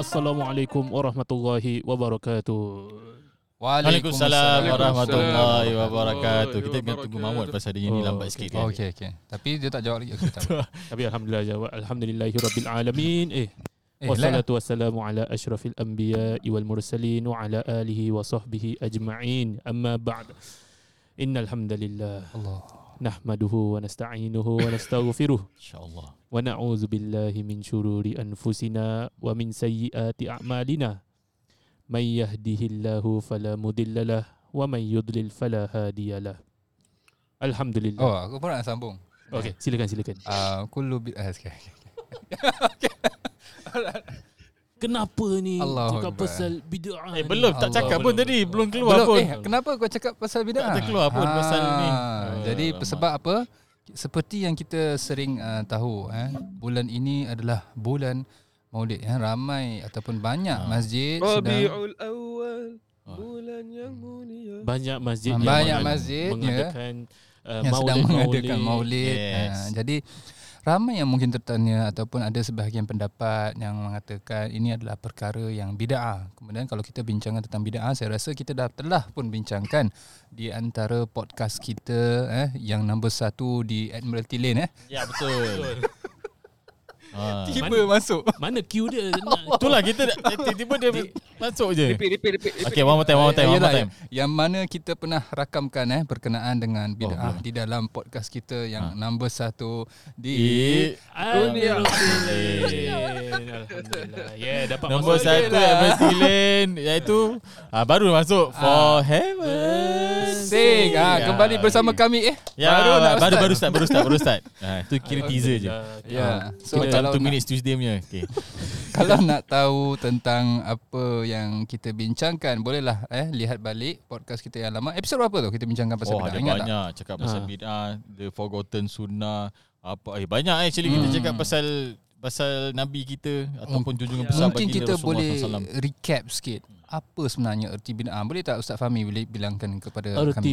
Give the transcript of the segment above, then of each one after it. Assalamualaikum warahmatullahi wabarakatuh. Waalaikumsalam warahmatullahi wabarakatuh. Kita tengah tunggu Mahmud pasal dia ni lambat sikit. Okey. Tapi dia tak jawab lagi. Tapi alhamdulillah jawab. Alhamdulillahirabbil alamin. Wassalatu wassalamu ala asyrafil anbiya'i wal mursalin wa ala alihi wa sahbihi ajma'in. Amma ba'd. Innal hamdalillah. Allah nahmaduhu wa nasta'inuhu wa nastaghfiruh. Insyaallah. Wa na'udzu billahi min syururi anfusina wa min sayyiati a'malina. May yahdihillahu fala mudhillalah wa may yudlil fala hadiyalah. Alhamdulillah. Oh, aku pun nak sambung. Okey, silakan. Kullu bi askar. Kenapa ni Allah cakap Allah pasal bid'ah? Belum tak cakap pun tadi, belum keluar pun. Kenapa kau cakap pasal bid'ah? Tak keluar pun pasal ni. Jadi sebab apa? Seperti yang kita sering tahu, bulan ini adalah bulan Maulid, ramai ataupun banyak masjid Rabiul Awal, bulan yang mulia. Banyak masjid yang sedang mengadakan Maulid. Yes. Jadi ramai yang mungkin tertanya ataupun ada sebahagian pendapat yang mengatakan ini adalah perkara yang bid'ah. Kemudian kalau kita bincangkan tentang bid'ah, saya rasa kita telah pun bincangkan di antara podcast kita yang nombor 1 di Admiralty Lane. Ya, betul. Tiba-tiba masuk. Mana cue dia? Itulah kita tiba-tiba dia masuk je. Repeat. Okay, one more time. Yang mana kita pernah rakamkan berkenaan dengan bid'ah di dalam podcast kita yang nombor 1 di dunia. Alhamdulillah. Yeah, dapat nombor 1 Admiralty Lane, iaitu baru masuk for heaven. Sing. Kembali bersama kami. Baru start. Tu kira teaser je. Ya. So kalau 2 minutes Tuesday punya. Okay. Kalau nak tahu tentang apa yang kita bincangkan, bolehlah lihat balik podcast kita yang lama. Episod berapa tu kita bincangkan pasal bid'ah? Ada banyak tak? Cakap pasal bid'ah, the forgotten sunnah, apa banyak actually kita cakap pasal nabi kita ataupun junjungan besar baginda Rasulullah SAW. Mungkin kita boleh recap sikit. Apa sebenarnya erti bid'ah? Boleh tak Ustaz Fahmi boleh bilangkan kepada erti kami? Erti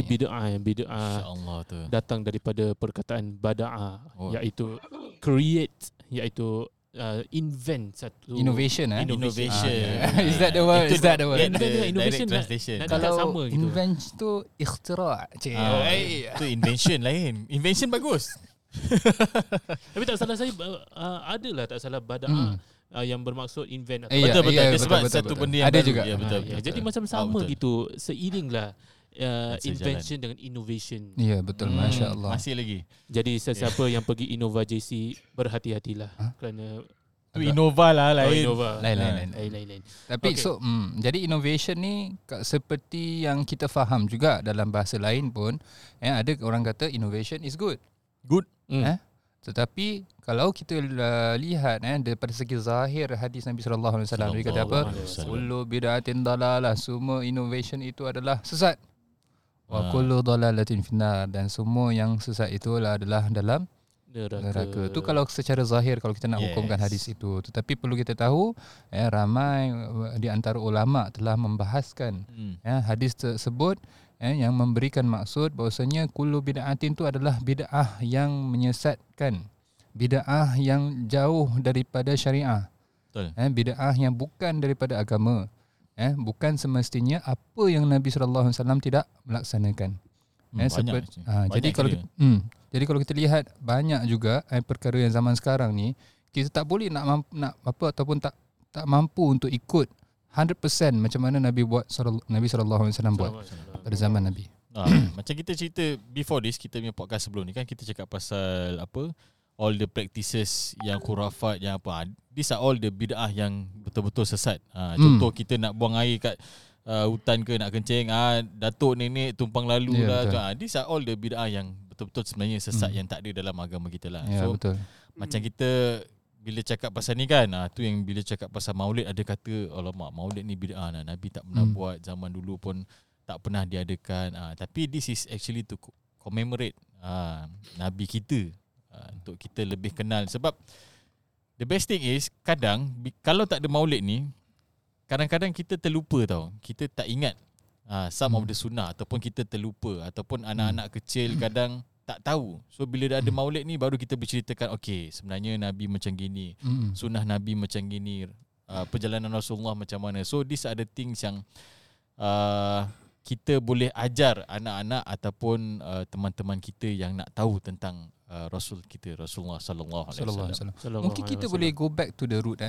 bid'ah insya-Allah tu datang daripada perkataan bada'a, iaitu create, iaitu invent satu innovation. Is that the word? Innovation translation. Kalau sama gitu. Invent tu ikhtira'. Tu invention lain. Invention bagus. Tapi tak salah saya adalah tak salah bada'ah yang bermaksud invent atau betul, benda yang ada baru juga. Ya, betul. Jadi macam sama gitu, seiringlah invention jalan dengan innovation. Ya, betul. Masya-Allah. Masih lagi. Jadi sesiapa yang pergi Innova JC, berhati-hatilah kerana tu Innova lah lain. Tapi jadi innovation ni seperti yang kita faham juga dalam bahasa lain pun, ada orang kata innovation is good. Tetapi kalau kita lihat daripada segi zahir hadis Nabi SAW, dia kata apa? Kullu bid'atin dalalah, semua innovation itu adalah sesat. Wa kullu dalalatin finnar, dan semua yang sesat itu adalah dalam neraka. Itu kalau secara zahir kalau kita nak hukumkan hadis itu. Tetapi perlu kita tahu ramai di antara ulama telah membahaskan hadis tersebut yang memberikan maksud bahawasanya kullu bid'atin tu adalah bid'ah yang menyesatkan, bid'ah yang jauh daripada syariah, bid'ah yang bukan daripada agama, bukan semestinya apa yang Nabi SAW tidak melaksanakan. Jadi kalau kita lihat banyak juga perkara yang zaman sekarang ni kita tak boleh nak apa ataupun tak mampu untuk ikut 100% macam mana Nabi sallallahu alaihi wasallam buat pada zaman Nabi. Macam kita cerita before this, kita punya podcast sebelum ni kan kita cakap pasal apa all the practices yang khurafat yang apa. These are all the bid'ah yang betul-betul sesat. Contoh kita nak buang air kat hutan ke, nak kencing, datuk nenek tumpang lalu lah. These are all the bid'ah yang betul-betul sebenarnya sesat yang tak ada dalam agama kita lah. So betul. Macam kita bila cakap pasal ni kan, tu yang bila cakap pasal maulid ada kata alamak maulid ni bid'ah lah, Nabi tak pernah buat, zaman dulu pun tak pernah diadakan. Tapi this is actually to commemorate Nabi kita, untuk kita lebih kenal. Sebab the best thing is kadang kalau tak ada maulid ni, kadang-kadang kita terlupa tau, kita tak ingat some of the sunnah, ataupun kita terlupa, ataupun anak-anak kecil kadang tak tahu. So bila dah ada maulid ni baru kita berceritakan, okey sebenarnya Nabi macam gini, sunnah Nabi macam gini, perjalanan Rasulullah macam mana. So these are the things yang kita boleh ajar anak-anak ataupun teman-teman kita yang nak tahu tentang Rasul kita, Rasulullah sallallahu alaihi wasallam. Mungkin kita boleh go back to the root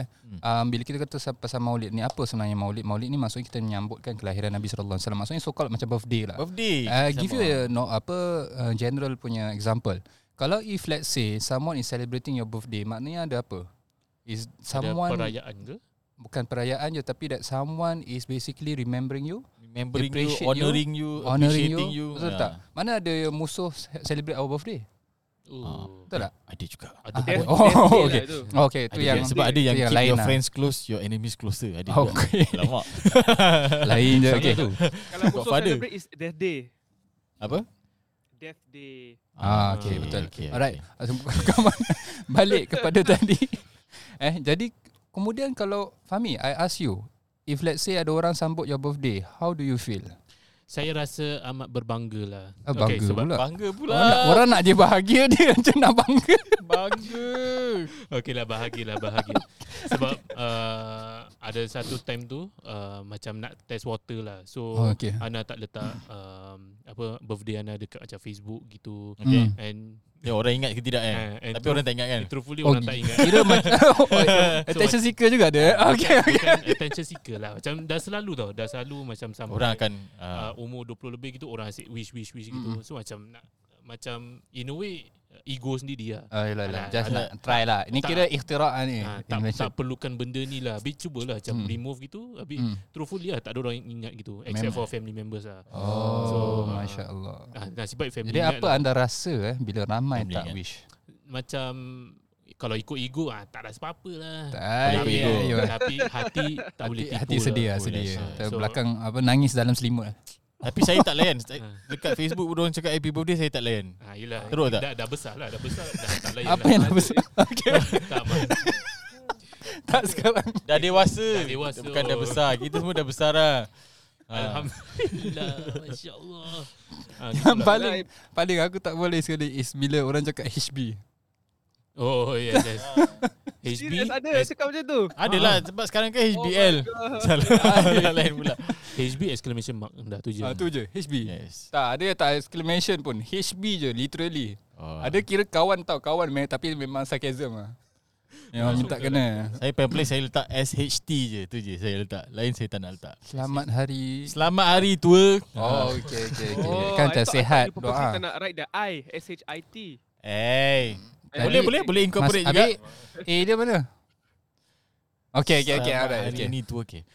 bila kita kata pasal maulid ni, apa sebenarnya maulid? Maulid ni maksudnya kita menyambutkan kelahiran Nabi sallallahu alaihi wasallam. Maksudnya so-called macam birthday lah. Birthday. Give you a general punya example. Kalau if let's say someone is celebrating your birthday, maknanya ada apa? Is someone ada perayaan ke? Bukan perayaan je, tapi that someone is basically remembering you. Remembering you, honouring you, appreciating you. Betul tak? Mana ada musuh celebrate our birthday? Betul tak? Ada juga. Ada, okay. Yang sebab ada yang keep your friends close, your enemies closer. Ada juga. Okay. Lama. Lain je. Okay. Kalau musuh celebrate is death day. Apa? Death day. Okay, betul. Okay, alright. Okay. Balik kepada tadi. Jadi kemudian kalau Fahmi, I ask you, if let's say ada orang sambut your birthday, how do you feel? Saya rasa amat berbanggalah. Bangga pula. Orang nak je bahagia, dia macam nak bangga. Okeylah, bahagia. Sebab ada satu time tu macam nak test water lah. So Ana tak letak birthday Ana dekat macam Facebook gitu. Okay. And orang ingat ke tidak tapi orang tak ingat kan? Truthfully orang tak ingat. Kira attention seeker juga ada. Okay. Attention seeker lah. Macam dah selalu macam sama. Orang akan umur 20 lebih gitu orang asyik wish gitu. So macam in a way ego sendiri lah. Try lah. Ini kira ikhtirak ni. Tak perlukan benda ni lah. Habis cubalah macam remove gitu. Habis truthfully lah tak ada orang ingat gitu. Except for family members lah. So, Masya Allah. Nasib baik family. Jadi apa anda rasa bila ramai family tak ingat. Wish? Macam kalau ikut ego tak rasa apa-apa lah. Tapi hati tak boleh tipu. Hati sedih lah. Belakang nangis dalam selimut lah. Tapi saya tak layan. Dekat Facebook orang cakap happy birthday, saya tak layan. Yelah. Terus tak? Dah besar. Dah tak layan. Apa yang dah besar? Okay. Tak sekarang. Dah dewasa. Bukan dah besar. Kita semua dah besar lah. Alhamdulillah. Masya Allah. Yang paling aku tak boleh sekali is bila orang cakap HB. Oh yes. HB ada cakap macam tu. Adalah sebab sekarang kan HBL. Salah lain pula. HB exclamation mark dah tu je. Tu je HB. Yes. Tak ada exclamation pun. HB je literally. Ada kira kawan tapi memang sarcasm lah. Memang tak kena. Saya pamphlet saya letak SHT je. Tu je saya letak. Lain saya tak nak letak. Selamat hari tua. Okay. Kan tak sihat doa. Saya tak nak write the I SHIT. Boleh incorporate juga. Dia mana? Okay. Alright. Hari ni tu okay.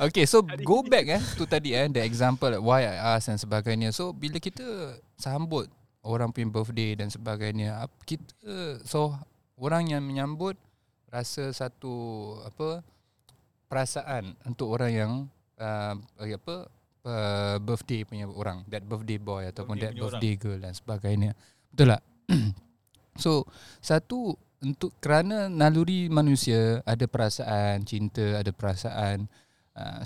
Okay, so go back to tadi the example why I ask dan sebagainya. So bila kita sambut orang punya birthday dan sebagainya, kita orang yang menyambut rasa satu perasaan untuk orang yang birthday punya orang, that birthday boy ataupun that birthday girl dan sebagainya. Betul tak? So satu untuk kerana naluri manusia ada perasaan cinta, ada perasaan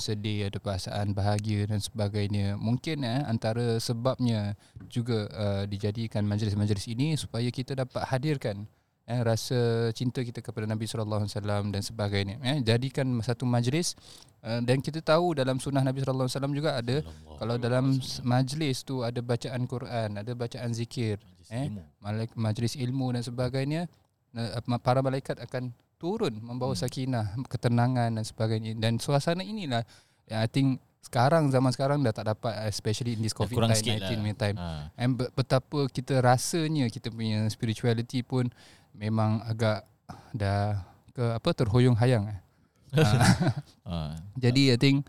sedih, ada perasaan bahagia dan sebagainya. Mungkin antara sebabnya juga dijadikan majlis-majlis ini supaya kita dapat hadirkan rasa cinta kita kepada Nabi sallallahu alaihi wasallam dan sebagainya. Jadikan satu majlis dan kita tahu dalam sunnah Nabi sallallahu alaihi wasallam juga ada kalau dalam majlis tu ada bacaan Quran, ada bacaan zikir, majlis ilmu dan sebagainya. Para malaikat akan turun membawa sakinah, ketenangan dan sebagainya. Dan suasana inilah I think zaman sekarang dah tak dapat, especially in this COVID time, 19 time. And betapa kita rasanya kita punya spirituality pun memang agak dah terhoyong-hayang. Jadi I think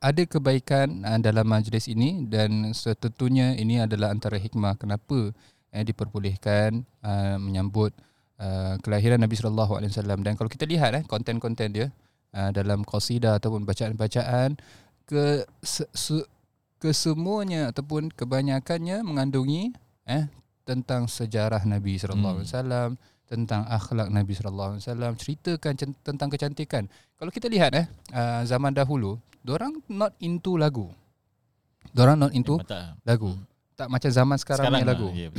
ada kebaikan dalam majlis ini dan tentunya ini adalah antara hikmah kenapa diperbolehkan menyambut kelahiran Nabi sallallahu alaihi wasallam. Dan kalau kita lihat konten-konten dia dalam qasidah ataupun bacaan-bacaan kesemuanya ataupun kebanyakannya mengandungi tentang sejarah Nabi sallallahu alaihi wasallam, tentang akhlak Nabi sallallahu alaihi wasallam, ceritakan tentang kecantikan. Kalau kita lihat zaman dahulu, diorang not into lagu. Tak macam zaman sekarang ni lagu. Yeah,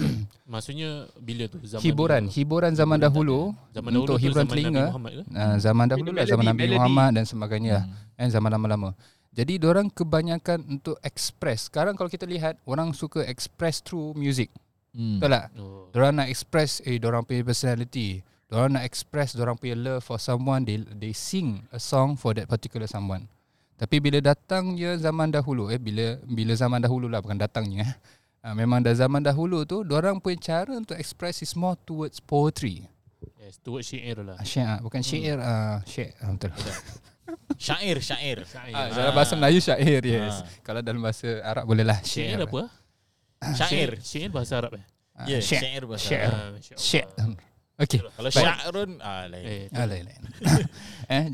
Maksudnya bila tu zaman hiburan zaman dahulu, zaman untuk dahulu hiburan telinga, zaman dahulu lah, zaman Nabi Muhammad dan sebagainya, kan, zaman lama-lama. Jadi diorang kebanyakan untuk express. Sekarang kalau kita lihat, orang suka express through music. Betul tak? Diorang nak express diorang punya personality. Diorang nak express diorang punya love for someone. They sing a song for that particular someone. Tapi bila datangnya zaman dahulu, bila zaman dahulu lah, bukan datangnya. Memang dah zaman dahulu tu, diorang punya cara untuk express is more towards poetry. Yes, towards syair lah. Syair, bukan syair, syair. Betul. Syair. Dalam bahasa Melayu syair, yes. Kalau dalam bahasa Arab bolehlah syair. Syair apa? Syair bahasa Arab. Ya, syair bahasa Arab. Syair. Okey. Kalau syairun lain.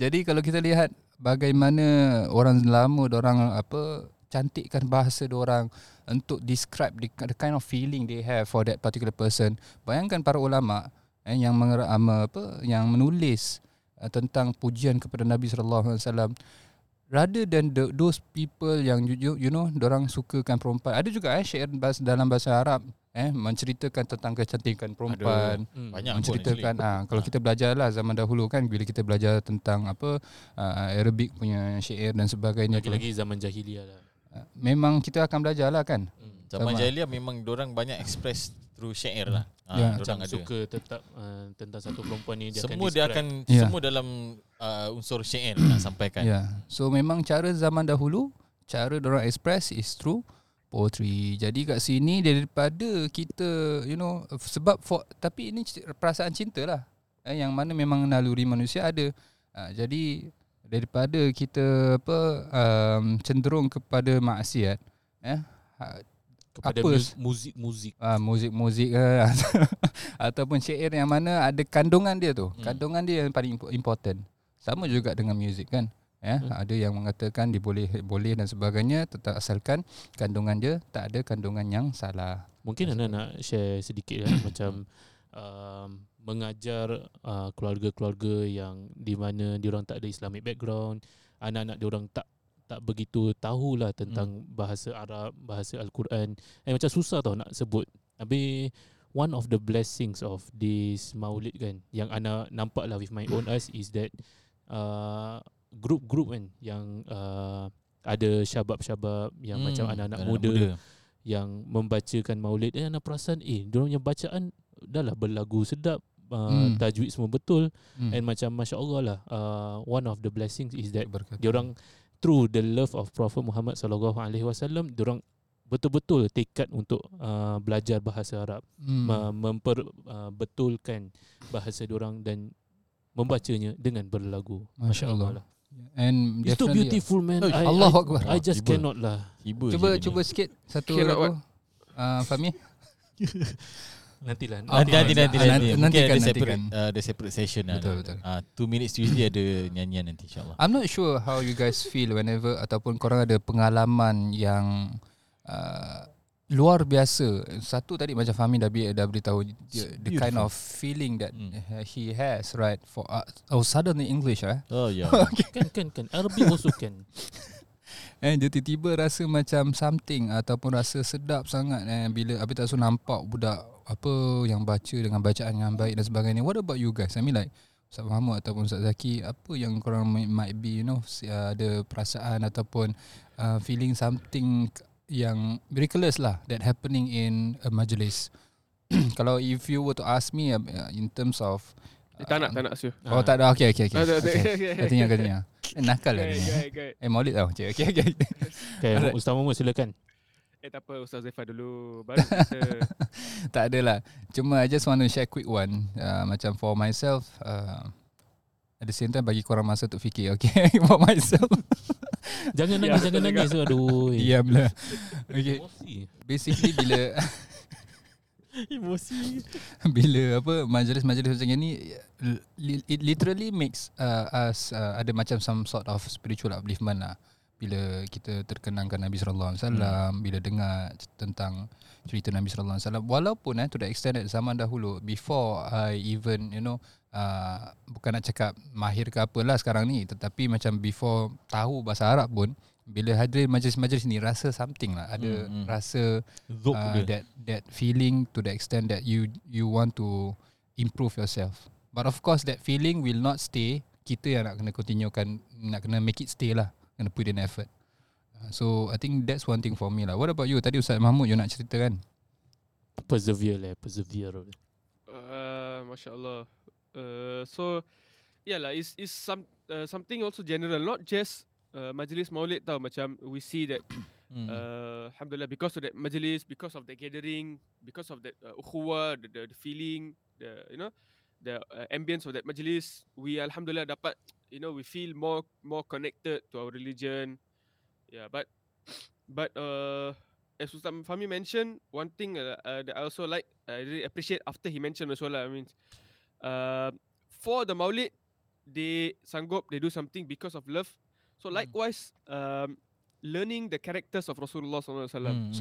Jadi kalau kita lihat bagaimana orang lama orang cantikkan bahasa orang untuk describe the kind of feeling they have for that particular person. Bayangkan para ulama yang menulis tentang pujian kepada Nabi sallallahu alaihi wasallam, rather than those people yang you know dorang sukakan perempuan. Ada juga syair dalam bahasa Arab menceritakan tentang kecantikan perempuan. Menceritakan kalau kita belajarlah zaman dahulu kan, bila kita belajar tentang Arabic punya syair dan sebagainya, lagi zaman jahiliah lah. Memang kita akan belajarlah kan. Zaman jahiliah memang dorang banyak express through syair lah. Dorang suka tentang satu perempuan ni, dia akan semua dalam unsur syair nak sampaikan. So memang cara zaman dahulu, cara dorang express is through poetry. Jadi kat sini daripada kita tapi ini perasaan cinta lah, yang mana memang naluri manusia ada. Jadi daripada kita cenderung kepada maksiat, kepada muzik ataupun syair yang mana ada kandungan dia tu. Kandungan dia yang paling important. Sama juga dengan muzik kan. Ada yang mengatakan boleh dan sebagainya, tetap asalkan kandungan dia tak ada kandungan yang salah. Mungkin Ana nak share sedikit macam mengajar keluarga-keluarga yang di mana diorang tak ada Islamic background, anak-anak diorang tak begitu tahulah tentang bahasa Arab, bahasa Al-Quran. Macam susah tau nak sebut. Habis one of the blessings of this maulid kan, yang Ana nampak lah with my own eyes is that grup-grup kan yang ada syabab-syabab yang macam anak-anak muda yang membacakan maulid, anak perasan diorang punya bacaan dah lah berlagu sedap, tajwid semua betul, and macam Masya Allah lah, one of the blessings is that diorang through the love of Prophet Muhammad sallallahu alaihi wasallam, diorang betul-betul tekad untuk belajar bahasa Arab, memperbetulkan bahasa diorang dan membacanya dengan berlagu. Masya Allah lah. And it's too beautiful man. Allahu Akbar. I just cannot lah. Cuba sikit satu lagu. Fahmi. Nanti ada separate session. Betul. 2 minutes Tuesday ada nyanyian nanti insyaAllah. I'm not sure how you guys feel whenever ataupun korang ada pengalaman yang luar biasa. Satu tadi macam Fahmi dah beritahu, the kind of feeling that he has, right? For suddenly English, right? Oh yeah. Okay. Can Arabic also can. Dia tiba-tiba rasa macam something ataupun rasa sedap sangat bila habis tak nampak budak yang baca dengan bacaan yang baik dan sebagainya. What about you guys? I mean like Ustaz Mahmud ataupun Ustaz Zaki, apa yang korang might be ada perasaan ataupun feeling something yang miraculous lah that happening in a majlis. Kalau if you were to ask me in terms of tak nak sure. Oh tak ada. Okay. Katanya nakal lah ni. Maulid tau. Okay. Ustaz Mahmud silakan. Tak apa, Ustaz Zafar dulu baru kita. Tak adalah. Cuma I just want to share quick one, macam for myself, at the same time bagi korang masa untuk fikir. Okay. For myself. Jangan nangis. Aduh. Diamlah. Okay. Basically bila majlis-majlis macam ni, it literally makes us ada macam some sort of spiritual upliftment lah. Bila kita terkenangkan Nabi sallallahu alaihi wasallam, bila dengar tentang cerita Nabi sallallahu alaihi wasallam, walaupun to the extent that zaman dahulu, before I even bukan nak cakap mahir ke apalah sekarang ni, tetapi macam before tahu bahasa Arab pun, bila hadirin majlis-majlis ni rasa something lah, ada rasa that feeling to the extent that you want to improve yourself. But of course that feeling will not stay. Kita yang nak kena continuekan, nak kena make it stay lah, kena put in effort. So I think that's one thing for me lah. What about you? Tadi Ustaz Mahmud you nak cerita kan? Persevere. Masya Allah. So yeah lah, is something also general, not just majlis maulid tau. Macam we see that alhamdulillah, because of that majlis, because of the gathering, because of that ukhuwah, the feeling, the, you know, the ambience of that majlis, we alhamdulillah dapat, you know, we feel more connected to our religion. Yeah, but as Ustaz Fahmi mentioned, one thing that I also like, I really appreciate after he mentioned as well lah, I mean for the maulid, they do something because of love. So likewise, learning the characters of Rasulullah SAW.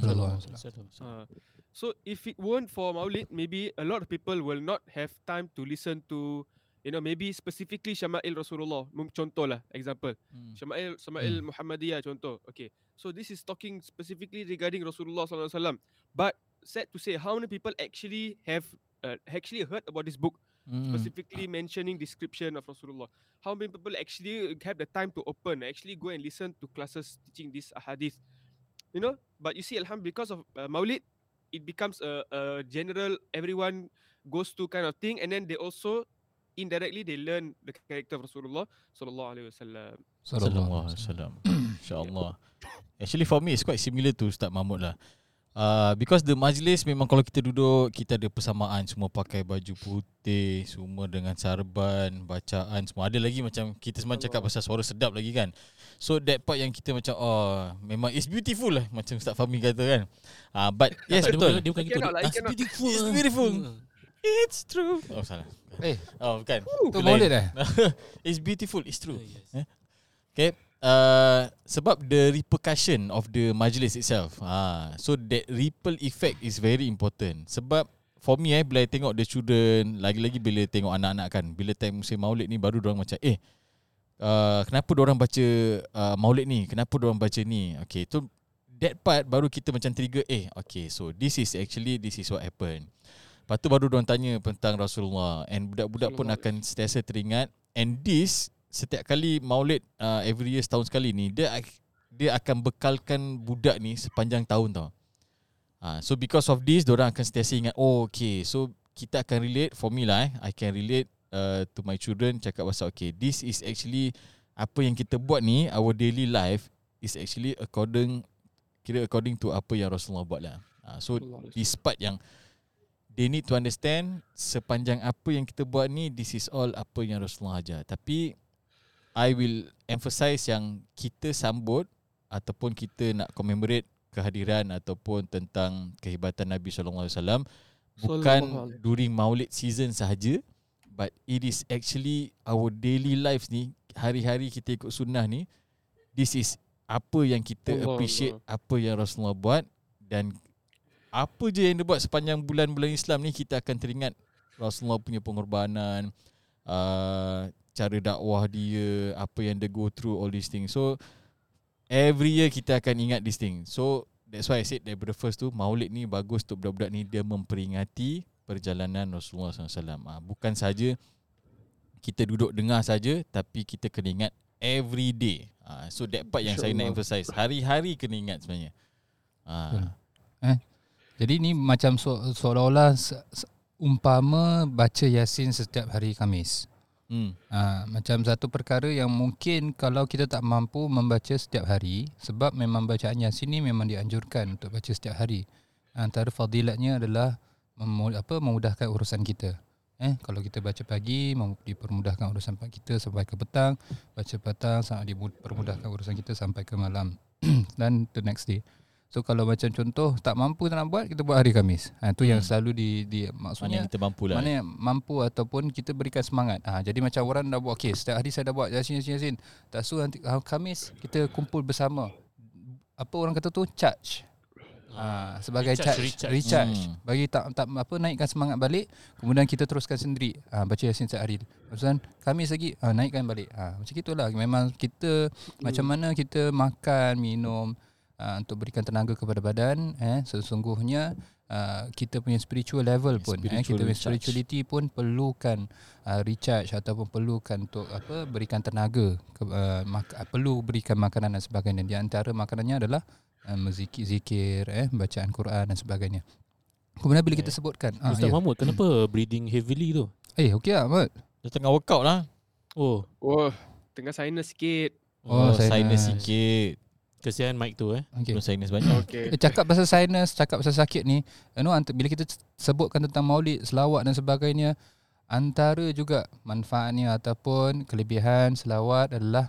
So if it weren't for Maulid, maybe a lot of people will not have time to listen to, you know, maybe specifically Syama'il Rasulullah. Contoh lah, example. Syama'il Muhammadiyah contoh. Okay. So this is talking specifically regarding Rasulullah SAW. But sad to say, how many people actually have actually heard about this book? Specifically mentioning description of Rasulullah. How many people actually have the time to open, actually go and listen to classes teaching this hadith, you know? But you see, alhamdulillah, because of Maulid, it becomes a general, everyone goes to kind of thing, and then they also indirectly they learn the character of Rasulullah sallallahu alaihi wasallam. Insya-Allah. Actually for me it's quite similar to Ustaz Mahmud lah. Because the majlis memang kalau kita duduk, kita ada persamaan, semua pakai baju putih, semua dengan sarban, bacaan semua. Ada lagi macam kita semua cakap pasal suara sedap lagi kan. So that part yang kita macam memang it's beautiful lah, macam Ustaz Fahmi kata kan. But yes, betul. Dia bukan gitu. It's beautiful. It's beautiful. It's true. Oh salah. Bukan. Itu boleh dah. It's beautiful, it's true. Yes. Okay. Sebab the repercussion of the majlis itself, so that ripple effect is very important. Sebab for me bila tengok the children, lagi-lagi bila tengok anak-anak kan, bila time musim maulid ni baru diorang macam kenapa diorang baca maulid ni, kenapa diorang baca ni. Okay, so that part baru kita macam trigger, okay, so this is what happened. Lepas tu baru diorang tanya tentang Rasulullah, and budak-budak pun akan sentiasa teringat. And this setiap kali maulid, every year setahun sekali ni, dia akan bekalkan budak ni sepanjang tahun tau. So because of this, diorang akan sentiasa ingat, okay, so kita akan relate. For me lah, I can relate to my children. Cakap pasal, okay, this is actually apa yang kita buat ni, our daily life is actually according to apa yang Rasulullah buat lah. So this part yang they need to understand, sepanjang apa yang kita buat ni, this is all apa yang Rasulullah ajar. Tapi I will emphasize yang kita sambut ataupun kita nak commemorate kehadiran ataupun tentang kehebatan Nabi SAW bukan during Maulid season sahaja, but it is actually our daily lives ni, hari-hari kita ikut sunnah ni, this is apa yang kita appreciate, apa yang Rasulullah buat, dan apa je yang dia buat sepanjang bulan-bulan Islam ni, kita akan teringat Rasulullah punya pengorbanan, cara dakwah dia, apa yang dia go through, all these things. So every year kita akan ingat this thing. So that's why I said daripada first tu, Maulid ni bagus untuk budak-budak ni, dia memperingati perjalanan Rasulullah SAW. Bukan saja kita duduk dengar saja, tapi kita kena ingat every day. So that part yang saya nak emphasize, hari-hari kena ingat sebenarnya. Jadi ni macam seolah-olah umpama baca Yasin setiap hari Khamis. Macam satu perkara yang mungkin kalau kita tak mampu membaca setiap hari, sebab memang bacaan Yasin ni memang dianjurkan untuk baca setiap hari. Antara fadilatnya adalah memudahkan urusan kita. Kalau kita baca pagi, dipermudahkan urusan kita sampai ke petang, baca petang sangat dipermudahkan urusan kita sampai ke malam dan the next day. So kalau macam contoh tak mampu nak buat, kita buat hari Khamis. Itu yang selalu maksudnya mana kita mampu lah. Mana mampu ataupun kita berikan semangat. Jadi macam orang dah buat, okay, setiap hari saya dah buat Yasin. Tak, so nanti Khamis kita kumpul bersama. Apa orang kata tu? Charge. sebagai recharge. Bagi tak apa, naikkan semangat balik. Kemudian kita teruskan sendiri. Baca Yasin sehari. Kemudian kami lagi naikkan balik. Macam itulah. Memang kita macam mana kita makan, minum untuk berikan tenaga kepada badan. Sesungguhnya kita punya spiritual level pun, kita punya spirituality pun perlukan recharge ataupun perlukan untuk apa, berikan tenaga, perlu berikan makanan dan sebagainya. Di antara makanannya adalah zikir, bacaan Quran dan sebagainya. Kemudian bila kita sebutkan, Ustaz Mahmud, kenapa breathing heavily tu? Okey lah Mahmud, dah tengah workout lah. Oh, tengah sinus sikit. Sinus sikit. Kesian mic tu belum sinus banyak. Cakap pasal sinus, cakap pasal sakit ni, bila kita sebutkan tentang maulid, selawat dan sebagainya, antara juga manfaatnya ataupun kelebihan selawat adalah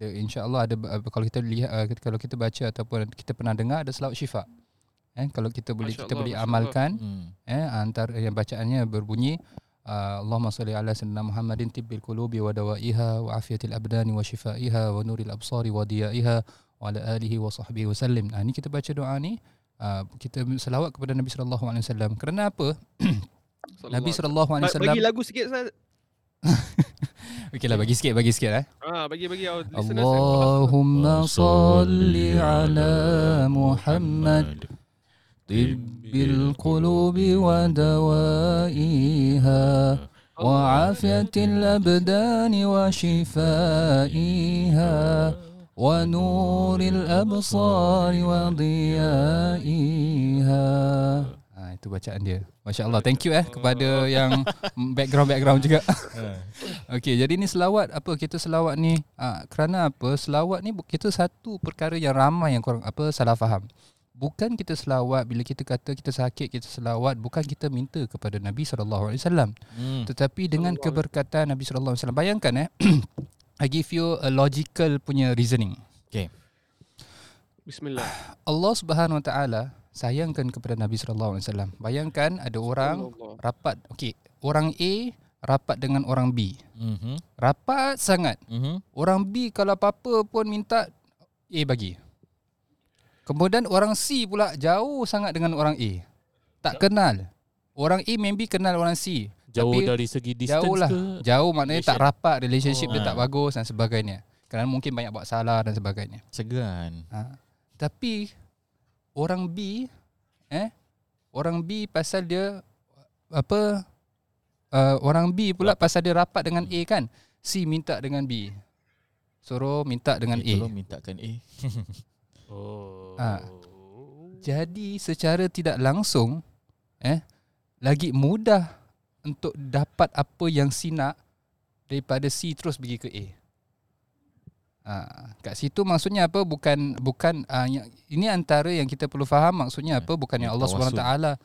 insya-Allah ada, kalau kita lihat, kalau kita baca ataupun kita pernah dengar, ada selawat syifa. Kalau kita boleh amalkan, antara yang bacaannya berbunyi Allahumma salli ala sayyidina Muhammadin tibbil qulubi wa dawaiha wa afiyatil abdani wa shifaiha wa nuril absari wa diyaiha wa ala alihi wa sahbihi wa sallim. Ini kita baca doa ni, kita selawat kepada Nabi SAW. Kerana apa? Nabi SAW bagi lagu sikit, Ustaz. Okeylah, bagi sikit bagi Allahumma salli ala Muhammad tibbil qulubi wa dawaiha wa afiyatil abdani wa shifaiha wa nuril absari wa diyaiha. Itu bacaan dia. Masya-Allah. Thank you kepada yang background juga. Okey, jadi ni selawat apa? Kita selawat ni kerana apa? Selawat ni kita satu perkara yang ramai yang korang salah faham. Bukan kita selawat bila kita kata kita sakit, kita selawat, bukan kita minta kepada Nabi sallallahu alaihi wasallam. Tetapi dengan keberkatan Nabi sallallahu alaihi wasallam. Bayangkan I give you a logical punya reasoning. Okey. Bismillah. Allah Subhanahu Wa Taala sayangkan kepada Nabi sallallahu alaihi wasallam. Bayangkan ada orang rapat, orang A rapat dengan orang B. Rapat sangat. Orang B kalau apa-apa pun minta, A bagi. Kemudian orang C pula jauh sangat dengan orang A. Tak kenal. Orang A maybe kenal orang C. Jauh, tapi dari segi distance ke? Jauh maknanya tak rapat, relationship dia tak bagus dan sebagainya. Kerana mungkin banyak buat salah dan sebagainya. Segan. Tapi orang B, orang B pasal dia orang B pula pasal dia rapat dengan A kan. C minta dengan B. Suruh minta dengan A. Suruh mintakan A. Jadi secara tidak langsung lagi mudah untuk dapat apa yang C nak daripada C terus pergi ke A. Kat situ maksudnya apa? Bukan ini antara yang kita perlu faham, maksudnya apa? Bukan Allah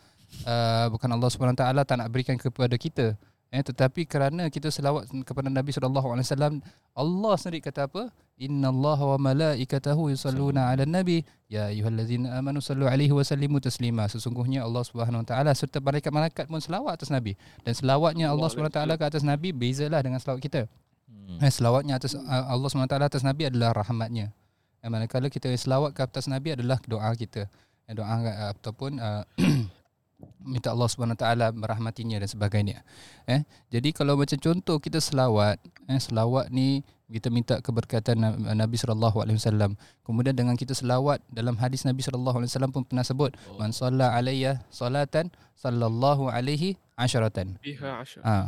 SWT tak nak berikan kepada kita, tetapi kerana kita selawat kepada Nabi SAW, Allah sendiri kata apa? Inna Allah wa malaikatahu yusalluna ala nabi ya ayyuhallazina amanu sallu alaihi wa sallimu taslima. Sesungguhnya Allah SWT serta malaikat-malaikat pun selawat atas Nabi. Dan selawatnya Allah SWT ke atas Nabi bezalah dengan selawat kita. Selawatnya atas Allah SWT atas Nabi adalah rahmatnya. Manakala kita selawat ke atas Nabi adalah doa kita. Doa ataupun minta Allah SWT merahmatinya dan sebagainya. Jadi kalau macam contoh kita selawat, selawat ni kita minta keberkatan Nabi SAW. Kemudian dengan kita selawat, dalam hadis Nabi SAW pun pernah sebut, man salla alayya salatan sallallahu alaihi asharatan.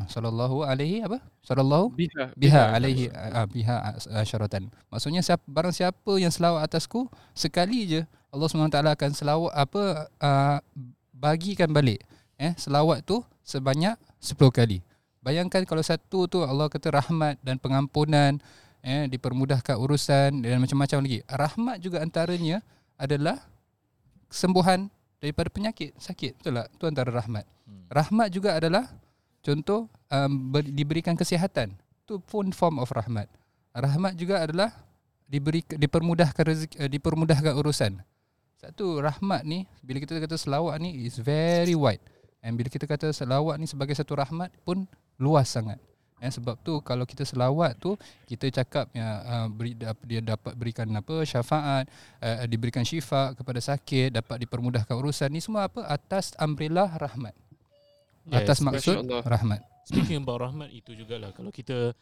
Sallallahu alaihi apa? Sallallahu biha alaihi biha asharatan. Maksudnya barang siapa yang selawat atasku sekali je, Allah SWT akan selawat bagikan balik selawat tu sebanyak 10 kali. Bayangkan kalau satu tu Allah kata rahmat dan pengampunan, dipermudahkan urusan dan macam-macam lagi. Rahmat juga antaranya adalah kesembuhan daripada penyakit, sakit, betul tak? Itu antara rahmat. Rahmat juga adalah contoh diberikan kesihatan. Itu pun form of rahmat. Rahmat juga adalah dipermudahkan rezeki, dipermudahkan urusan. Satu, rahmat ni bila kita kata selawat ni is very wide, and bila kita kata selawat ni sebagai satu rahmat pun luas sangat. Sebab tu kalau kita selawat tu kita cakap dia dapat berikan syafaat, diberikan syifa kepada sakit, dapat dipermudahkan urusan ni semua atas umbrella rahmat. Atas maksud rahmat. Speaking about rahmat itu jugalah, kalau kita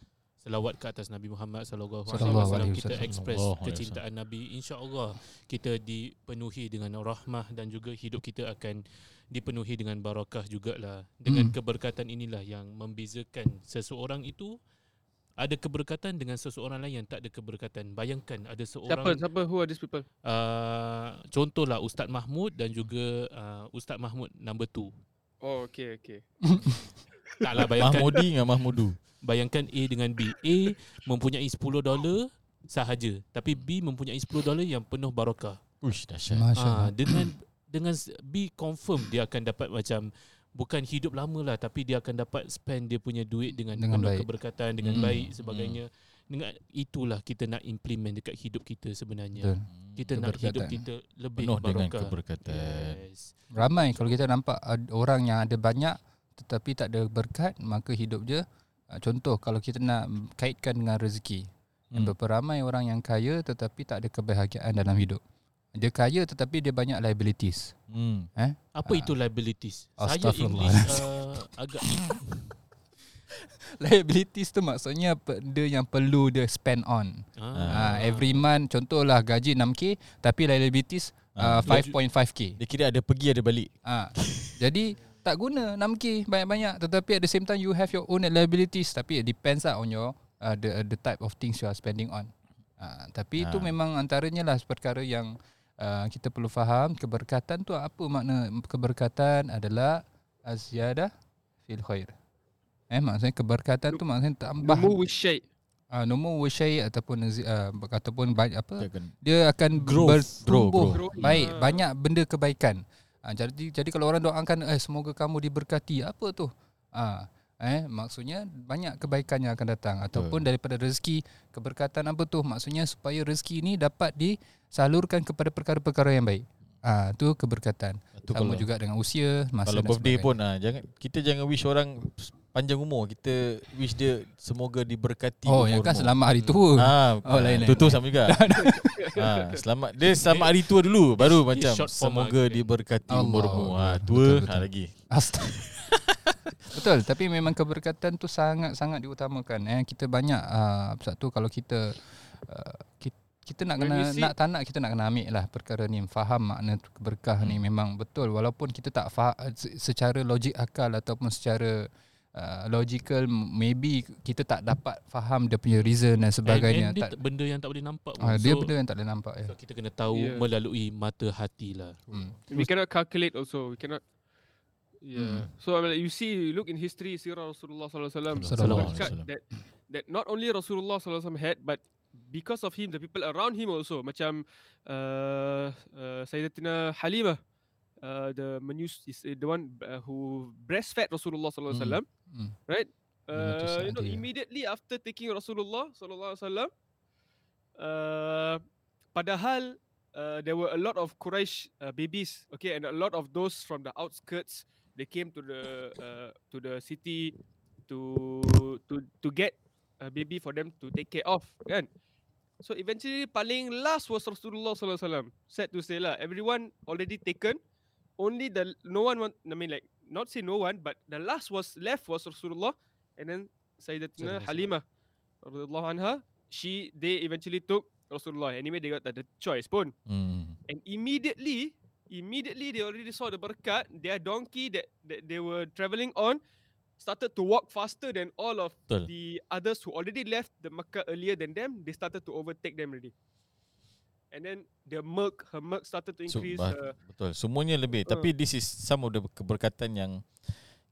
selawat ke atas Nabi Muhammad sallallahu alaihi wasallam, kita express kecintaan Nabi, insya-Allah kita dipenuhi dengan rahmah dan juga hidup kita akan dipenuhi dengan barakah jugalah. Dengan keberkatan inilah yang membezakan seseorang itu ada keberkatan dengan seseorang lain yang tak ada keberkatan. Bayangkan ada seorang, siapa who are these people? Contohlah Ustaz Mahmud dan juga Ustaz Mahmud number 2. Oh okey. Taklah, bayangkan Mahmudi dengan Mahmudu. Bayangkan A dengan B. A mempunyai $10 sahaja, tapi B mempunyai $10 yang penuh barakah. Uish, dahsyat. Dengan B confirm dia akan dapat bukan hidup lama lah, tapi dia akan dapat spend dia punya duit dengan penuh baik, keberkatan, dengan baik sebagainya. Dengan itulah kita nak implement dekat hidup kita sebenarnya. Kita nak hidup kita lebih penuh barakah, dengan keberkatan. Yes. Ramai kalau kita nampak orang yang ada banyak tetapi tak ada berkat, maka hidup dia. Contoh kalau kita nak kaitkan dengan rezeki, berapa ramai orang yang kaya tetapi tak ada kebahagiaan dalam hidup. Dia kaya tetapi dia banyak liabilities. Apa itu liabilities? Saya English agak liabilities tu maksudnya benda yang perlu dia spend on. Every month contohlah gaji 6K tapi liabilities 5.5K. Dia kira ada pergi ada balik. Jadi tak guna 6K banyak-banyak, tetapi at the same time you have your own liabilities, tapi it depends on your the type of things you are spending on. Tapi itu memang antaranya lah perkara yang kita perlu faham. Keberkatan tu apa makna? Keberkatan adalah ziyadah fil khair. Maksudnya keberkatan tu maksudnya tambah. Nomor wasyai ataupun apa? Dia akan bertumbuh baik, banyak benda kebaikan. Jadi kalau orang doakan semoga kamu diberkati, apa tu? Maksudnya banyak kebaikan yang akan datang. Ataupun daripada rezeki, keberkatan apa tu? Maksudnya supaya rezeki ini dapat disalurkan kepada perkara-perkara yang baik. Tu keberkatan. Sama juga dengan usia, masa. Kalau birthday pun kita jangan wish orang panjang umur. Kita wish dia semoga diberkati. Oh, yang kan selamat hari tua. Lain. Itu sama juga. Selamat dia selamat hari tua dulu baru macam semoga diberkati umurmu. Tua betul. Lagi. Betul, tapi memang keberkatan tu sangat-sangat diutamakan. Kita banyak satu kalau kita nak kena kita nak kena ambil lah perkara ni, faham makna berkah ni. Memang betul, walaupun kita tak faham secara logik akal ataupun secara logical, maybe kita tak dapat faham dia punya reason dan sebagainya, and benda yang tak boleh nampak pun. Dia benda yang tak boleh nampak, so kita kena tahu melalui mata hati lah. We cannot calculate also, we cannot. So I mean, you see, you look in history, sirah Rasulullah sallallahu alaihi wasallam, that not only Rasulullah sallallahu alaihi wasallam had, but because of him, the people around him also, macam Sayyidatina Halimah, the one who breastfed Rasulullah sallallahu alaihi wasallam, right? Immediately after taking Rasulullah sallallahu alaihi wasallam, padahal there were a lot of Quraysh babies, okay, and a lot of those from the outskirts, they came to the city to get a baby for them to take care of, kan? So eventually paling last was Rasulullah sallallahu alaihi wasallam. Sad to say lah, everyone already taken, only the the last was left was Rasulullah, and then Sayyidatina Halimah radhiyallahu anha, they eventually took Rasulullah. Anyway, they got the choice pun. And immediately they already saw the berkat. Their donkey that they were traveling on started to walk faster than all of the others who already left the Makkah earlier than them. They started to overtake them already. And then her milk started to increase. Betul, semuanya lebih. Tapi this is some of the keberkatan yang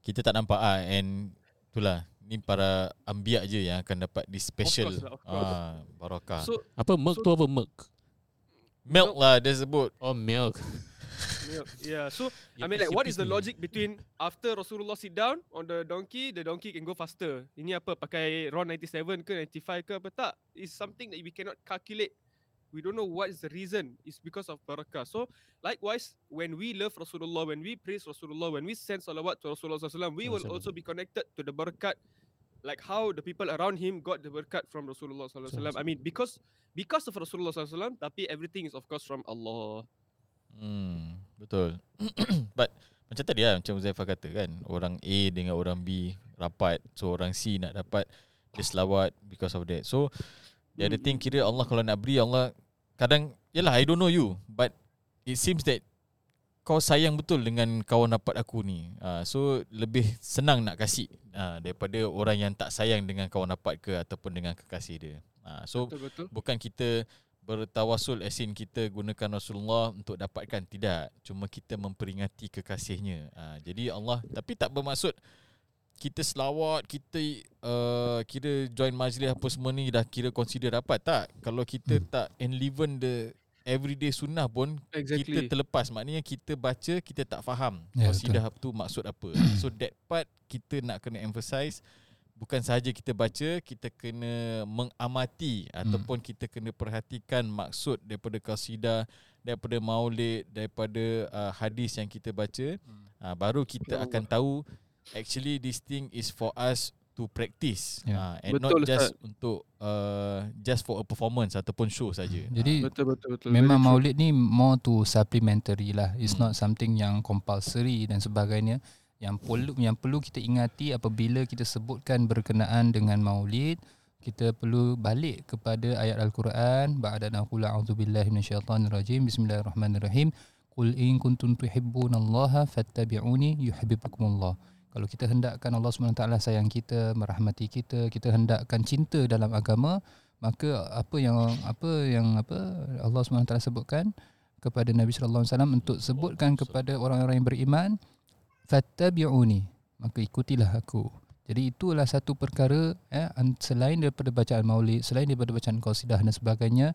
kita tak nampak. And itulah, ni para ambiak je yang akan dapat di special barakah. So, milk lah dia sebut. Oh, milk. Yeah, so I mean, like, what is the logic between after Rasulullah sit down on the donkey can go faster? Ini apa, pakai round 97 ke 95 ke apa tak? It's something that we cannot calculate. We don't know what is the reason. It's because of barakah. So likewise, when we love Rasulullah, when we praise Rasulullah, when we send salawat to Rasulullah sallallahu alaihi wasallam, we will also be connected to the barakat like how the people around him got the berkat from Rasulullah sallallahu alaihi wasallam. I mean, because of Rasulullah sallallahu alaihi wasallam, tapi everything is of course from Allah. Betul. But macam tadi lah, macam Uzaifah kata kan, orang A dengan orang B rapat, so orang C nak dapat dia selawat because of that. So the other thing, kira Allah kalau nak beri, Allah kadang, yalah, I don't know you, but it seems that kau sayang betul dengan kawan rapat aku ni. So lebih senang nak kasih daripada orang yang tak sayang dengan kawan rapat ke ataupun dengan kekasih dia. So betul. Bukan kita bertawasul asin kita gunakan Rasulullah untuk dapatkan, tidak. Cuma kita memperingati kekasihnya. Jadi Allah, tapi tak bermaksud kita selawat, kita kira join majlis apa semua ni dah kira consider rapat, tak. Kalau kita tak enliven the everyday sunnah pun, exactly, kita terlepas. Maknanya kita baca, kita tak faham qasidah tu maksud apa. So that part kita nak kena emphasize. Bukan sahaja kita baca, kita kena mengamati ataupun kita kena perhatikan maksud daripada qasidah, daripada maulid, daripada hadis yang kita baca. Baru kita akan tahu actually this thing is for us to practice, and betul, not just untuk just for a performance ataupun show saja. Jadi betul. Memang maulid ni more to supplementary lah. It's not something yang compulsory dan sebagainya. Yang perlu kita ingati apabila kita sebutkan berkenaan dengan maulid, kita perlu balik kepada ayat Al-Quran. Ba'adana qul a'udzubillahi minasyaitanirrajim. Bismillahirrahmanirrahim. Qul in kuntum tuhibbunallaha fattabi'uni yuhibbukumullah. Kalau kita hendakkan Allah SWT sayang kita, merahmati kita, kita hendakkan cinta dalam agama, maka apa yang Allah SWT sebutkan kepada Nabi sallallahu alaihi wasallam untuk sebutkan kepada orang-orang yang beriman, fattabi'uni, maka ikutilah aku. Jadi itulah satu perkara selain daripada bacaan maulid, selain daripada bacaan qasidah dan sebagainya,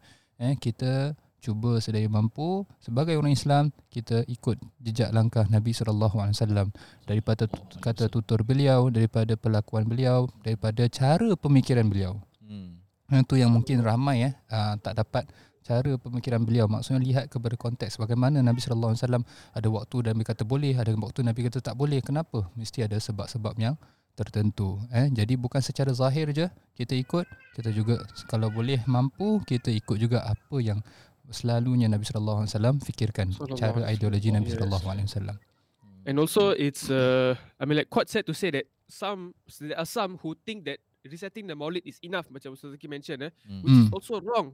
kita cuba sedaya mampu sebagai orang Islam kita ikut jejak langkah Nabi sallallahu alaihi wasallam, daripada kata tutur beliau, daripada perlakuan beliau, daripada cara pemikiran beliau. Itu yang mungkin ramai tak dapat cara pemikiran beliau. Maksudnya lihat kepada konteks bagaimana Nabi sallallahu alaihi wasallam, ada waktu Nabi kata boleh, ada waktu Nabi kata tak boleh. Kenapa? Mesti ada sebab-sebab yang tertentu. Jadi bukan secara zahir je kita ikut, kita juga kalau boleh mampu kita ikut juga apa yang selalunya Nabi sallallahu alaihi wasallam fikirkan, cara ideologi Nabi sallallahu alaihi wasallam. And also it's quite sad to say that there are some who think that reciting the maulid is enough, macam Ustaz Zaki mention, which is also wrong.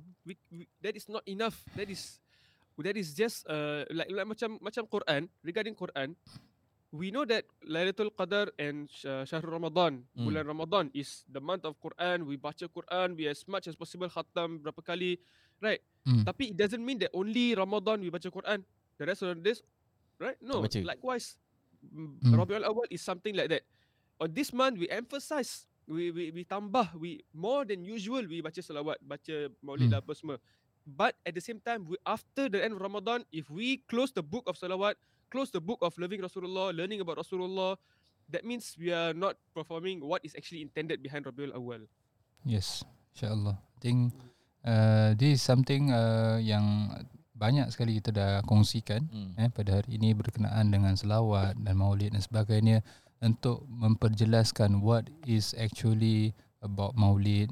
That is not enough. That is just like macam Quran, regarding Quran, we know that Lailatul Qadar and Syahrul Ramadan, bulan Ramadan is the month of Quran. We baca Quran, we as much as possible khatam berapa kali, right? Tapi it doesn't mean that only Ramadan we baca Quran, the rest of this, right? No, likewise Rabiul Awal is something like that. On this month we emphasize, we tambah, we more than usual we baca selawat, baca maulid apa semua. But at the same time, after the end of Ramadan, if we close the book of selawat, close the book of loving Rasulullah, learning about Rasulullah, that means we are not performing what is actually intended behind Rabiul Awal. Yes, insyaAllah. I think this is something yang banyak sekali kita dah kongsikan pada hari ini berkenaan dengan selawat dan maulid dan sebagainya, untuk memperjelaskan what is actually about maulid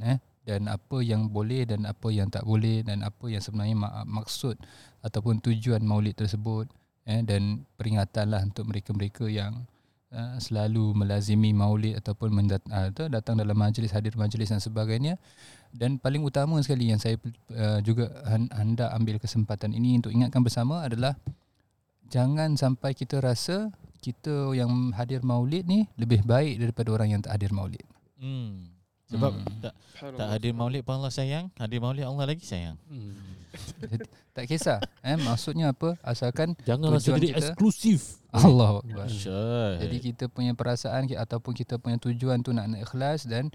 dan apa yang boleh dan apa yang tak boleh, dan apa yang sebenarnya maksud ataupun tujuan maulid tersebut, dan peringatanlah untuk mereka-mereka yang selalu melazimi maulid ataupun datang dalam majlis, hadir majlis dan sebagainya. Dan paling utama sekali yang saya juga hendak ambil kesempatan ini untuk ingatkan bersama adalah, jangan sampai kita rasa kita yang hadir maulid ni lebih baik daripada orang yang tak hadir maulid. Sebab tak hadir maulid pun Allah sayang, hadir maulid Allah lagi sayang. Tak kisah. Maksudnya apa? Asalkan jangan rasa diri eksklusif. Allah Akbar. Jadi kita punya perasaan ataupun kita punya tujuan tu nak ikhlas, dan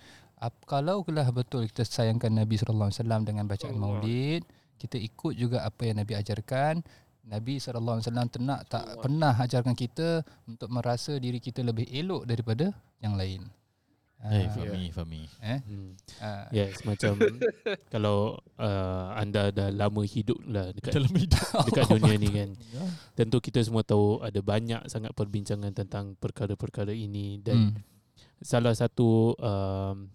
kalaulah betul kita sayangkan Nabi sallallahu alaihi wasallam dengan bacaan maulid, kita ikut juga apa yang Nabi ajarkan. Nabi sallallahu alaihi wasallam tak pernah ajarkan kita untuk merasa diri kita lebih elok daripada yang lain. Fahmi. Yes, macam kalau anda dah lama hidup lah dekat dunia ni kan, tentu kita semua tahu ada banyak sangat perbincangan tentang perkara-perkara ini. Dan salah satu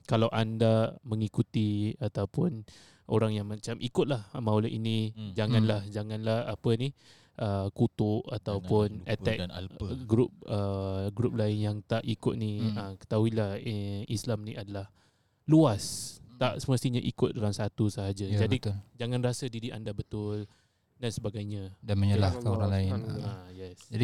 kalau anda mengikuti ataupun orang yang macam ikutlah maulid ini, janganlah apa ni kutuk ataupun attack grup lain yang tak ikut ni. Ketahuilah Islam ni adalah luas, tak semestinya ikut dalam satu sahaja. Ya, jadi betul. Jangan rasa diri anda betul dan sebagainya dan menyalahkan orang lain. Jadi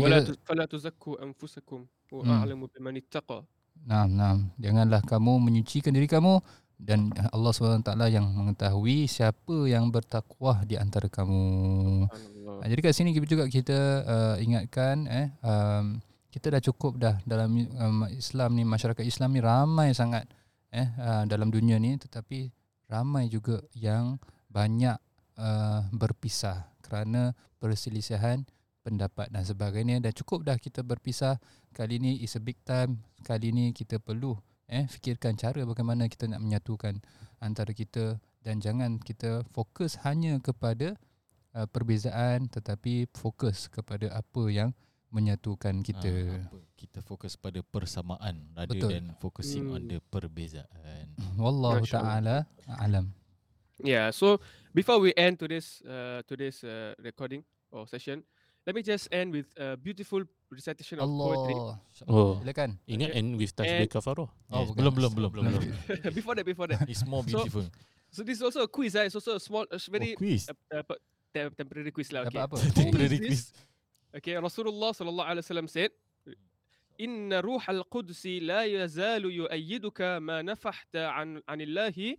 wala tuzakku anfusakum wa a'lamu biman ittaqa. Naam. Janganlah kamu menyucikan diri kamu, dan Allah SWT yang mengetahui siapa yang bertakwa di antara kamu. Jadi kat sini juga kita ingatkan kita dah cukup dah dalam Islam ni, masyarakat Islam ni ramai sangat dalam dunia ni, tetapi ramai juga yang banyak berpisah kerana perselisihan pendapat dan sebagainya. Dah cukup dah kita berpisah. Kali ni is a big time. Kali ni kita perlu fikirkan cara bagaimana kita nak menyatukan antara kita, dan jangan kita fokus hanya kepada perbezaan, tetapi fokus kepada apa yang menyatukan kita. Kita fokus pada persamaan rather than focusing on the perbezaan. Wallahu ta'ala alam. Yeah, so before we end today's recording or session, let me just end with a beautiful recitation of poetry. Silakan. Ingat end with tasbih kafaroh. Belum. Before that. It's more beautiful. So this is also a quiz. It's also a small, very temporary quiz lah. Okay. Temporary quiz. Okay. Rasulullah sallallahu alaihi wasallam said, "Inna ruh al-Quds la yazalu yu'ayyiduka ma nafahta anillahi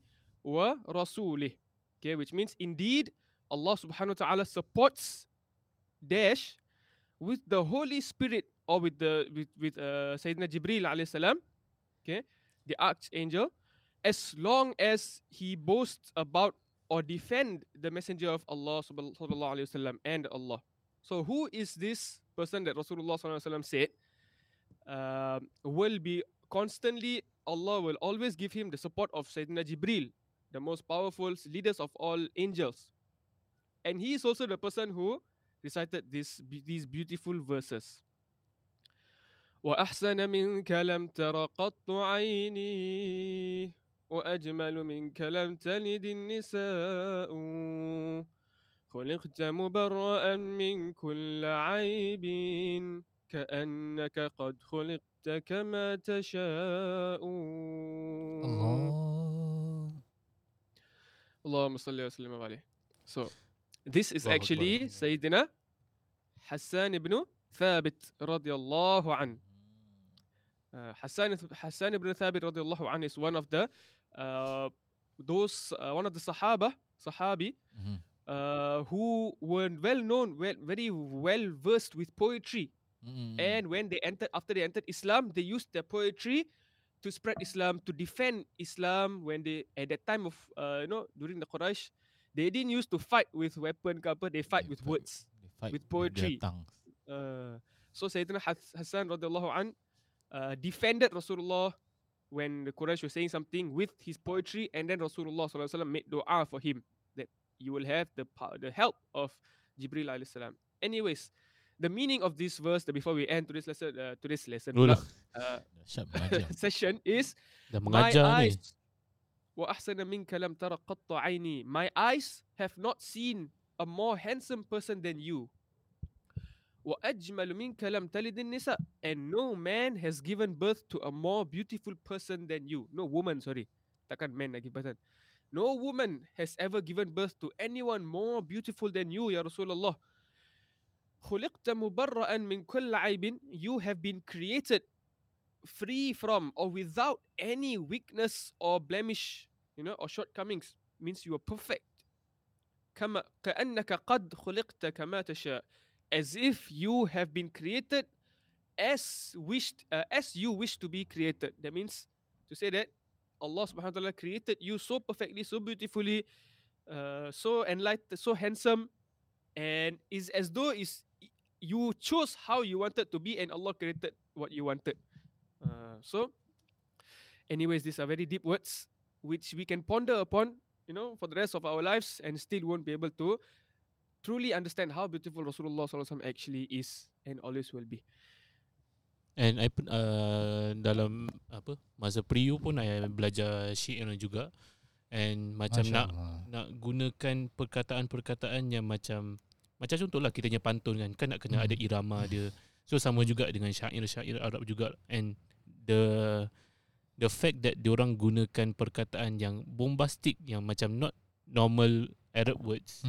wa rasulih." Okay, which means indeed Allah subhanahu wa taala supports with the Holy Spirit, or with Sayyidina Jibreel alayhi salam, okay, the archangel, as long as he boasts about or defend the messenger of Allah sallallahu alayhi wasallam and Allah. So who is this person that Rasulullah sallallahu alayhi wasallam said will be constantly, Allah will always give him the support of Sayyidina Jibreel, the most powerful leaders of all angels, and he is also the person who recited these beautiful verses. وَأَحْسَنَ مِنْكَ لَمْ تَرَ قَطُّ عَيْنِي وَأَجْمَلُ مِنْكَ لَمْ تَلِدِ النِّسَاءُ خُلِقْتَ مُبَرَّأً مِنْ كُلِّ عَيْبٍ كَأَنَّكَ قَدْ خُلِقْتَ كَمَا تَشَاءُ. اللهم صل وسلم عليه. So this is actually Sayyidina Hassan ibn Thabit radiyallahu an. Hassan ibn Thabit radiyallahu an is one of the Sahabi who were well known, very well versed with poetry. And when they entered Islam, they used their poetry to spread Islam, to defend Islam. When they at that time of during the Quraysh, they didn't use to fight with weapon ke apa, they fight with words, with poetry. So Sayyidina Hassan radhiyallahu an defended Rasulullah when the Quraysh was saying something with his poetry, and then Rasulullah sallallahu alaihi wasallam made doa for him that you will have the help of Jibreel alaihi salam. Anyways, the meaning of this verse that before we end session is my eyes have not seen a more handsome person than you. And no man has given birth to a more beautiful person than you. No woman, sorry. Takkan man lagi pasal. No woman has ever given birth to anyone more beautiful than you, Ya Rasulullah. You have been created free from or without any weakness or blemish, or shortcomings. Means you are perfect. كَأَنَّكَ قَدْ خُلِقْتَ كَمَا تَشَاءُ. As if you have been created as you wish to be created. That means to say that Allah subhanahu wa ta'ala created you so perfectly, so beautifully, so enlightened, so handsome, and is as though you chose how you wanted to be, and Allah created what you wanted. So anyways, these are very deep words which we can ponder upon, for the rest of our lives, and still won't be able to truly understand how beautiful Rasulullah sallallahu alaihi wasallam actually is and always will be. And I dalam apa, masa pre-U pun I belajar syair juga. And macam nak nak gunakan perkataan-perkataan yang macam, macam contohlah kita punya pantun kan, kan nak kena ada irama dia. So sama juga dengan syair-syair Arab juga. And the fact that diorang gunakan perkataan yang bombastic, yang macam not normal Arab words,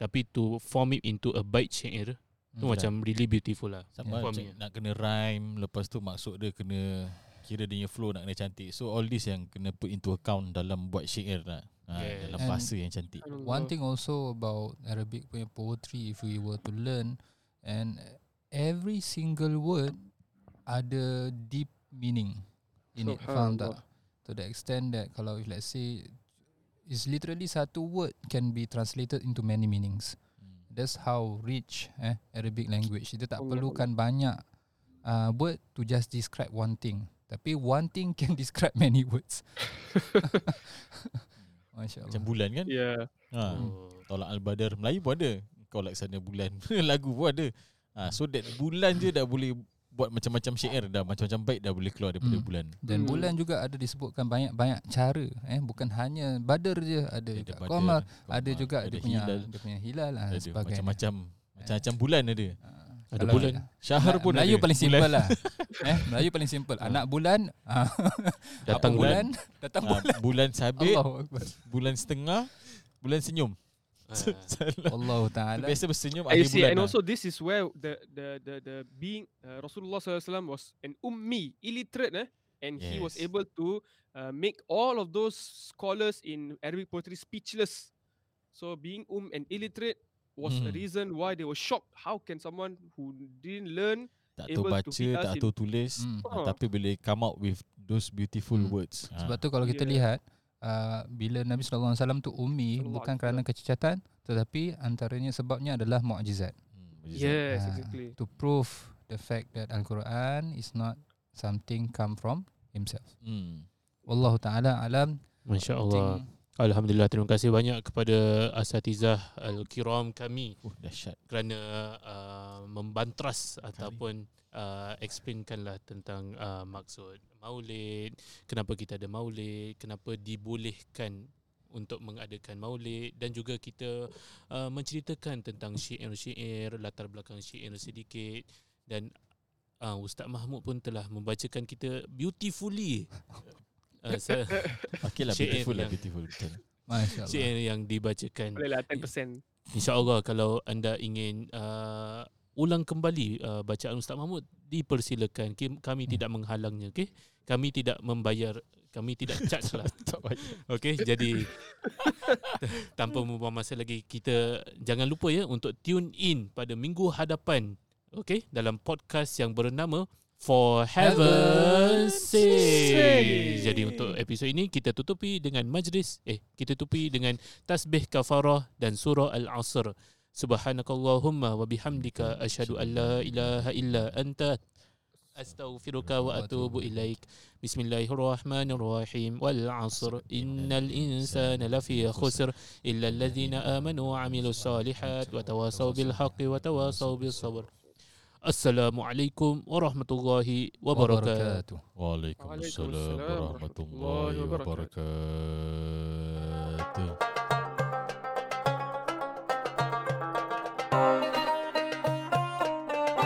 tapi to form it into a bait syair, tu macam really beautiful lah. Sama nak kena rhyme, lepas tu maksud dia kena, kira dia punya flow nak kena cantik. So all this yang kena put into account dalam buat syair lah. Yeah. Dalam bahasa yang cantik. One thing also about Arabic punya poetry, if we were to learn, and every single word ada deep meaning in it. Faham tak? To the extent that kalau if let's say is literally satu word can be translated into many meanings. That's how rich Arabic language. Kita tak perlukan banyak word to just describe one thing. Tapi one thing can describe many words. Masya Allah. Macam bulan kan? Ya. Yeah. Tolak Al-Badar. Melayu pun ada. Kau laksana bulan. Lagu pun ada. So that bulan je dah boleh buat macam-macam syair dah, macam-macam baik dah boleh keluar daripada bulan. Dan bulan juga ada disebutkan banyak-banyak cara, bukan hanya badar je, ada juga qamar, ada juga dia punya hilal lah, sebagainya. Macam-macam bulan ada. Ada bulan, syahr pun Melayu ada. Paling simple lah. Melayu paling simple. Anak bulan, datang bulan, datang bulan. Bulan sabit, bulan setengah, bulan senyum. Allah Taala. Biasa bersenyum akhir bulan. And also this is where the being Rasulullah SAW was an ummi, illiterate, and he was able to make all of those scholars in Arabic poetry speechless. So being and illiterate was the reason why they were shocked. How can someone who didn't learn, tak tahu baca, tak tahu tulis, tapi boleh come out with those beautiful words. Sebab tu kalau kita lihat, bila Nabi SAW tu ummi, bukan kerana kecacatan, tetapi antaranya sebabnya adalah mukjizat. Yes, exactly. To prove the fact that Al-Quran is not something come from himself. Wallahu ta'ala alam. Masya Allah. Alhamdulillah, terima kasih banyak kepada asatizah al-kiram kami kerana membantras ataupun explainkanlah tentang maksud maulid, kenapa kita ada maulid, kenapa dibolehkan untuk mengadakan maulid, dan juga kita menceritakan tentang syair-syair, latar belakang syair sedikit. Dan Ustaz Mahmud pun telah membacakan kita beautifully okeylah, beautiful betul. Masya-Allah. Syair yang dibacakan. Bolehlah 10%. Insya-Allah kalau anda ingin ulang kembali bacaan Ustaz Mahmud, dipersilakan. Kami tidak menghalangnya, okey. Kami tidak membayar, kami tidak charge lah. Okey, jadi tanpa membuang masa lagi, kita jangan lupa untuk tune in pada minggu hadapan, okey, dalam podcast yang bernama For Heaven's Sake. Jadi untuk episod ini kita tutupi dengan tasbih kafarah dan surah Al-Asr. Subhanakallahumma wa bihamdika asyhadu an la ilaha illa anta astaghfiruka wa atubu ilaik. Bismillahirrahmanirrahim. Wal 'asr innal insana lafi khusr illa alladhina amanu wa 'amilus solihat wa tawasaw bil haqqi wa tawasaw bis sabr. Assalamualaikum warahmatullahi wabarakatuh. Waalaikumsalam warahmatullahi wabarakatuh.